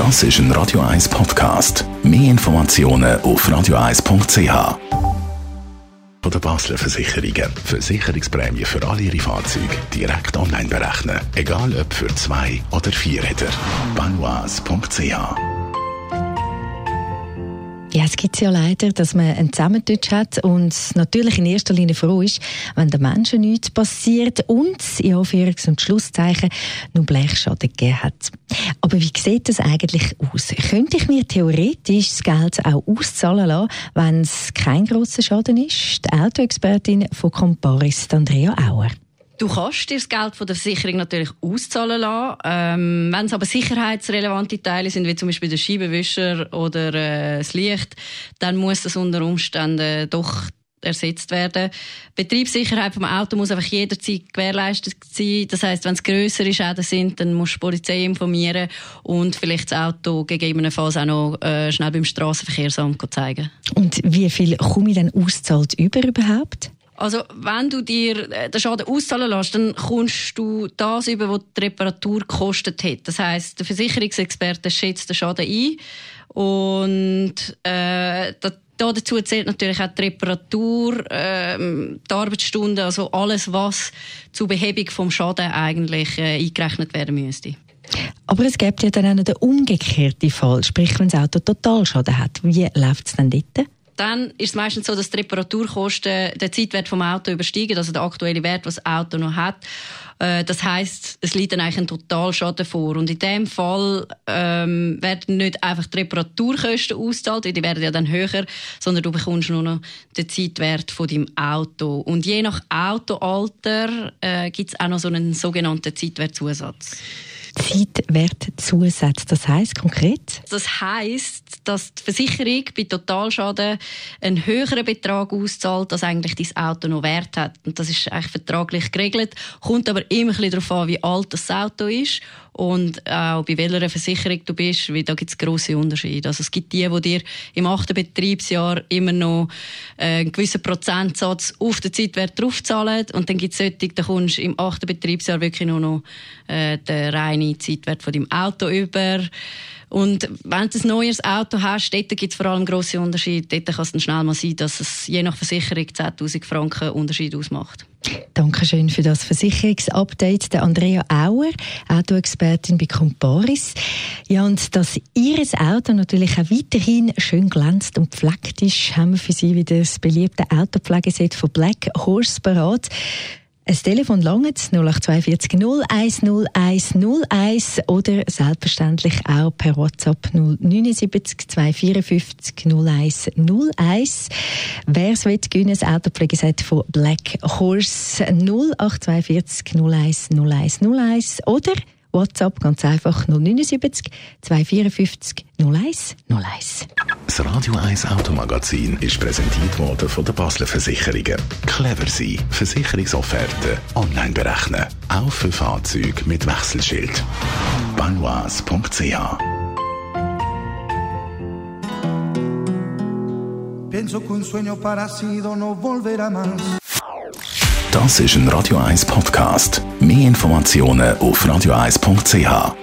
Das ist ein Radio 1 Podcast. Mehr Informationen auf radio1.ch. Von der Basler Versicherungen. Versicherungsprämie für alle Ihre Fahrzeuge direkt online berechnen. Egal ob für 2 oder 4 Räder. baloise.ch. Ja, es gibt ja leider, dass man einen Zusammendeutsch hat und natürlich in erster Linie froh ist, wenn den Menschen nichts passiert und in Anführungs- und Schlusszeichen nur Blechschaden gegeben hat. Aber wie sieht das eigentlich aus? Könnte ich mir theoretisch das Geld auch auszahlen lassen, wenn es kein grosser Schaden ist? Die Autoexpertin von Comparis, Andrea Auer. Du kannst dir das Geld von der Versicherung natürlich auszahlen lassen. Wenn es aber sicherheitsrelevante Teile sind, wie zum Beispiel der Scheibenwischer oder das Licht, dann muss das unter Umständen doch ersetzt werden. Die Betriebssicherheit vom Auto muss einfach jederzeit gewährleistet sein. Das heisst, wenn es grössere Schäden sind, dann musst du die Polizei informieren und vielleicht das Auto gegebenenfalls auch noch schnell beim Strassenverkehrsamt zeigen. Und wie viel komme ich denn auszahlt überhaupt? Also, wenn du dir den Schaden auszahlen lässt, dann kommst du das über, was die Reparatur gekostet hat. Das heisst, der Versicherungsexperte schätzt den Schaden ein. Und dazu zählt natürlich auch die Reparatur, die Arbeitsstunden, also alles, was zur Behebung vom Schaden eigentlich eingerechnet werden müsste. Aber es gibt ja dann auch noch den umgekehrten Fall, sprich, wenn das Auto Totalschaden hat. Wie läuft es denn dort? Dann ist es meistens so, dass die Reparaturkosten den Zeitwert des Autos übersteigen, also den aktuellen Wert, den das Auto noch hat. Das heisst, es liegt dann eigentlich ein Totalschaden vor. Und in diesem Fall werden nicht einfach die Reparaturkosten ausgezahlt, die werden ja dann höher, sondern du bekommst nur noch den Zeitwert von deinem Auto. Und je nach Autoalter gibt es auch noch so einen sogenannten Zeitwertzusatz. Zeitwertzusatz, das heisst konkret? Das heisst, dass die Versicherung bei Totalschaden einen höheren Betrag auszahlt, als eigentlich dein Auto noch Wert hat. Und das ist eigentlich vertraglich geregelt, kommt aber immer ein bisschen darauf an, wie alt das Auto ist und auch bei welcher Versicherung du bist, weil da gibt es grosse Unterschiede. Also es gibt die dir im 8. Betriebsjahr immer noch einen gewissen Prozentsatz auf den Zeitwert draufzahlen und dann gibt es solche, da kommst du im 8. Betriebsjahr wirklich nur noch den reinen Zeitwert von deinem Auto über. Und wenn du ein neues Auto hast, dort gibt es vor allem grosse Unterschiede. Dort kann es dann schnell mal sein, dass es je nach Versicherung 10'000 Franken Unterschied ausmacht. Dankeschön für das Versicherungsupdate, der Andrea Auer, Autoexpertin bei Comparis. Ja, und dass Ihr Auto natürlich auch weiterhin schön glänzt und gepflegt ist, haben wir für Sie wieder das beliebte Autopflegeset von Black Horse parat. Ein Telefon langt 0842 0101 01 oder selbstverständlich auch per WhatsApp 079 254 01 01. Wer es will, gewinnen ein Autopflegeset von Black Horse 0842 01 01 01 oder WhatsApp ganz einfach 079 254 01 01. Das Radio 1 Automagazin ist präsentiert worden von der Basler Versicherungen. Clever sein, Versicherungsofferten online berechnen. Auch für Fahrzeuge mit Wechselschild. baloise.ch. Penso que un sueño parecido no volverá más. Das ist ein Radio 1 Podcast. Mehr Informationen auf radio1.ch.